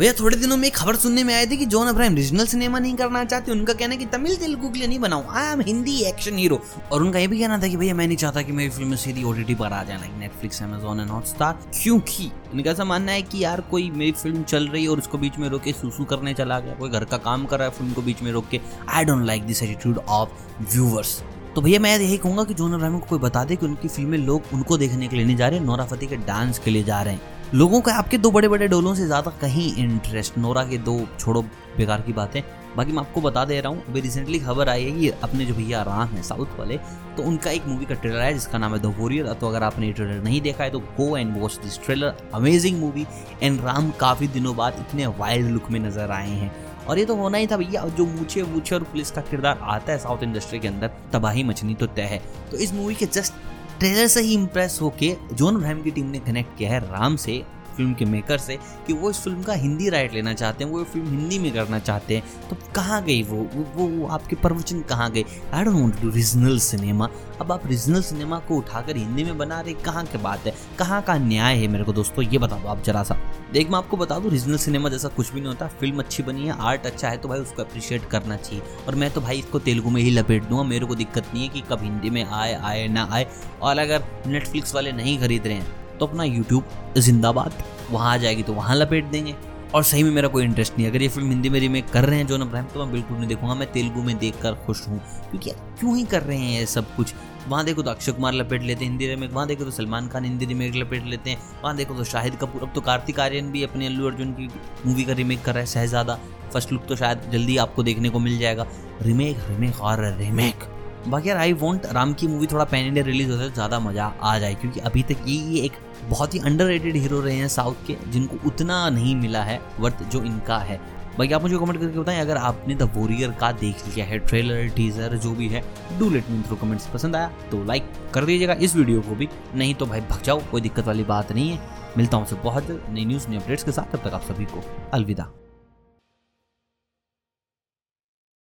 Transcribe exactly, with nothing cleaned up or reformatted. भैया थोड़े दिनों में खबर सुनने में आई थी कि जॉन अब्राहम रीजनल सिनेमा नहीं करना चाहते। उनका कहना है कि तमिल तेलुगु के लिए नहीं बनाऊं, I am Hindi action hero. और उनका ये भी कहना था कि भैया मैं नहीं चाहता कि मेरी फिल्में सीधी ओटीटी पर आ जाए, नेटफ्लिक्स, अमेजॉन एंड हॉटस्टार, क्योंकि इनका ऐसा मानना है कि यार कोई मेरी फिल्म चल रही है और उसको बीच में रोक के सूसू करने चला गया, कोई घर का काम कर रहा है फिल्म को बीच में रोक के, I don't like this attitude of viewers. तो भैया मैं यही कहूँगा कि जॉन अब्राहम को कोई बता दे कि उनकी फिल्में लोग उनको देखने के लिए नहीं जा रहे, नोरा फतेही के डांस के लिए जा रहे हैं। लोगों का आपके दो बड़े बड़े डोलों से ज़्यादा कहीं इंटरेस्ट, नोरा के दो छोड़ो बेकार की बातें। बाकी मैं आपको बता दे रहा हूँ, अभी रिसेंटली खबर आई है कि अपने जो भैया राम हैं साउथ वाले, तो उनका एक मूवी का ट्रेलर है जिसका नाम है द वॉरियर। तो अगर आपने ट्रेलर नहीं देखा है तो go and watch this trailer, amazing movie. And Ram काफ़ी दिनों बाद इतने वाइल्ड लुक में नजर आए हैं, और ये तो होना ही था भैया, जो मूछे मूछे और पुलिस का किरदार आता है साउथ इंडस्ट्री के अंदर, तबाही मचनी तो तय है। तो इस मूवी के जस्ट ट्रेलर से ही इम्प्रेस होके जॉन अब्राहम की टीम ने कनेक्ट किया है राम से, फिल्म के मेकर से, कि वो इस फिल्म का हिंदी राइट लेना चाहते हैं, वो फिल्म हिंदी में करना चाहते हैं। तो कहाँ गई वो वो वो आपके प्रवचन कहाँ गए? I don't want to do regional cinema. अब आप रीजनल सिनेमा को उठाकर हिंदी में बना रहे, कहाँ की बात है, कहाँ का न्याय है? मेरे को दोस्तों ये बता दो आप जरा सा। देख मैं आपको बता दूँ, रीजनल सिनेमा जैसा कुछ भी नहीं होता। फिल्म अच्छी बनी है, आर्ट अच्छा है तो भाई उसको अप्रिशिएट करना चाहिए। और मैं तो भाई इसको तेलुगु में ही लपेट दूँगा, मेरे को दिक्कत नहीं है कि कब हिंदी में आए आए ना आए। और अगर नेटफ्लिक्स वाले नहीं खरीद रहे हैं तो अपना यूट्यूब जिंदाबाद, वहाँ आ जाएगी तो वहाँ लपेट देंगे। और सही में मेरा कोई इंटरेस्ट नहीं है। अगर ये फिल्म हिंदी में रीमेक कर रहे हैं जॉन अब्राहम तो मैं बिल्कुल नहीं देखूंगा, मैं तेलुगु में देखकर खुश हूँ। क्योंकि क्यों ही कर रहे हैं ये सब कुछ? वहाँ देखो तो अक्षय कुमार लपेट लेते हैं हिंदी रीमेक, वहाँ देखो तो सलमान खान हिंदी रीमेक लपेट लेते हैं, वहाँ देखो तो शाहिद कपूर, अब तो कार्तिक आर्यन भी अपने अल्लू अर्जुन की मूवी का रीमेक कर रहा है शहजादा। फर्स्ट लुक तो शायद जल्दी आपको देखने को मिल जाएगा। रीमेक रीमेक और रीमेक। बाकी यार आई वॉन्ट राम की मूवी थोड़ा पैन इंडिया रिलीज होता है तो ज़्यादा मज़ा आ जाए, क्योंकि अभी तक ये ये एक बहुत ही अंडररेटेड हीरो रहे हैं साउथ के, जिनको उतना नहीं मिला है वर्थ जो इनका है। बाकी आप मुझे कमेंट करके बताएं अगर आपने द वॉरियर का देख लिया है ट्रेलर, टीजर जो भी है। Do let me through comments. पसंद आया तो लाइक कर दीजिएगा इस वीडियो को भी, नहीं तो भाई भग जाओ, कोई दिक्कत वाली बात नहीं है। मिलता हूँ सब बहुत नई न्यूज़ नई अपडेट्स के साथ, तब तक आप सभी को अलविदा।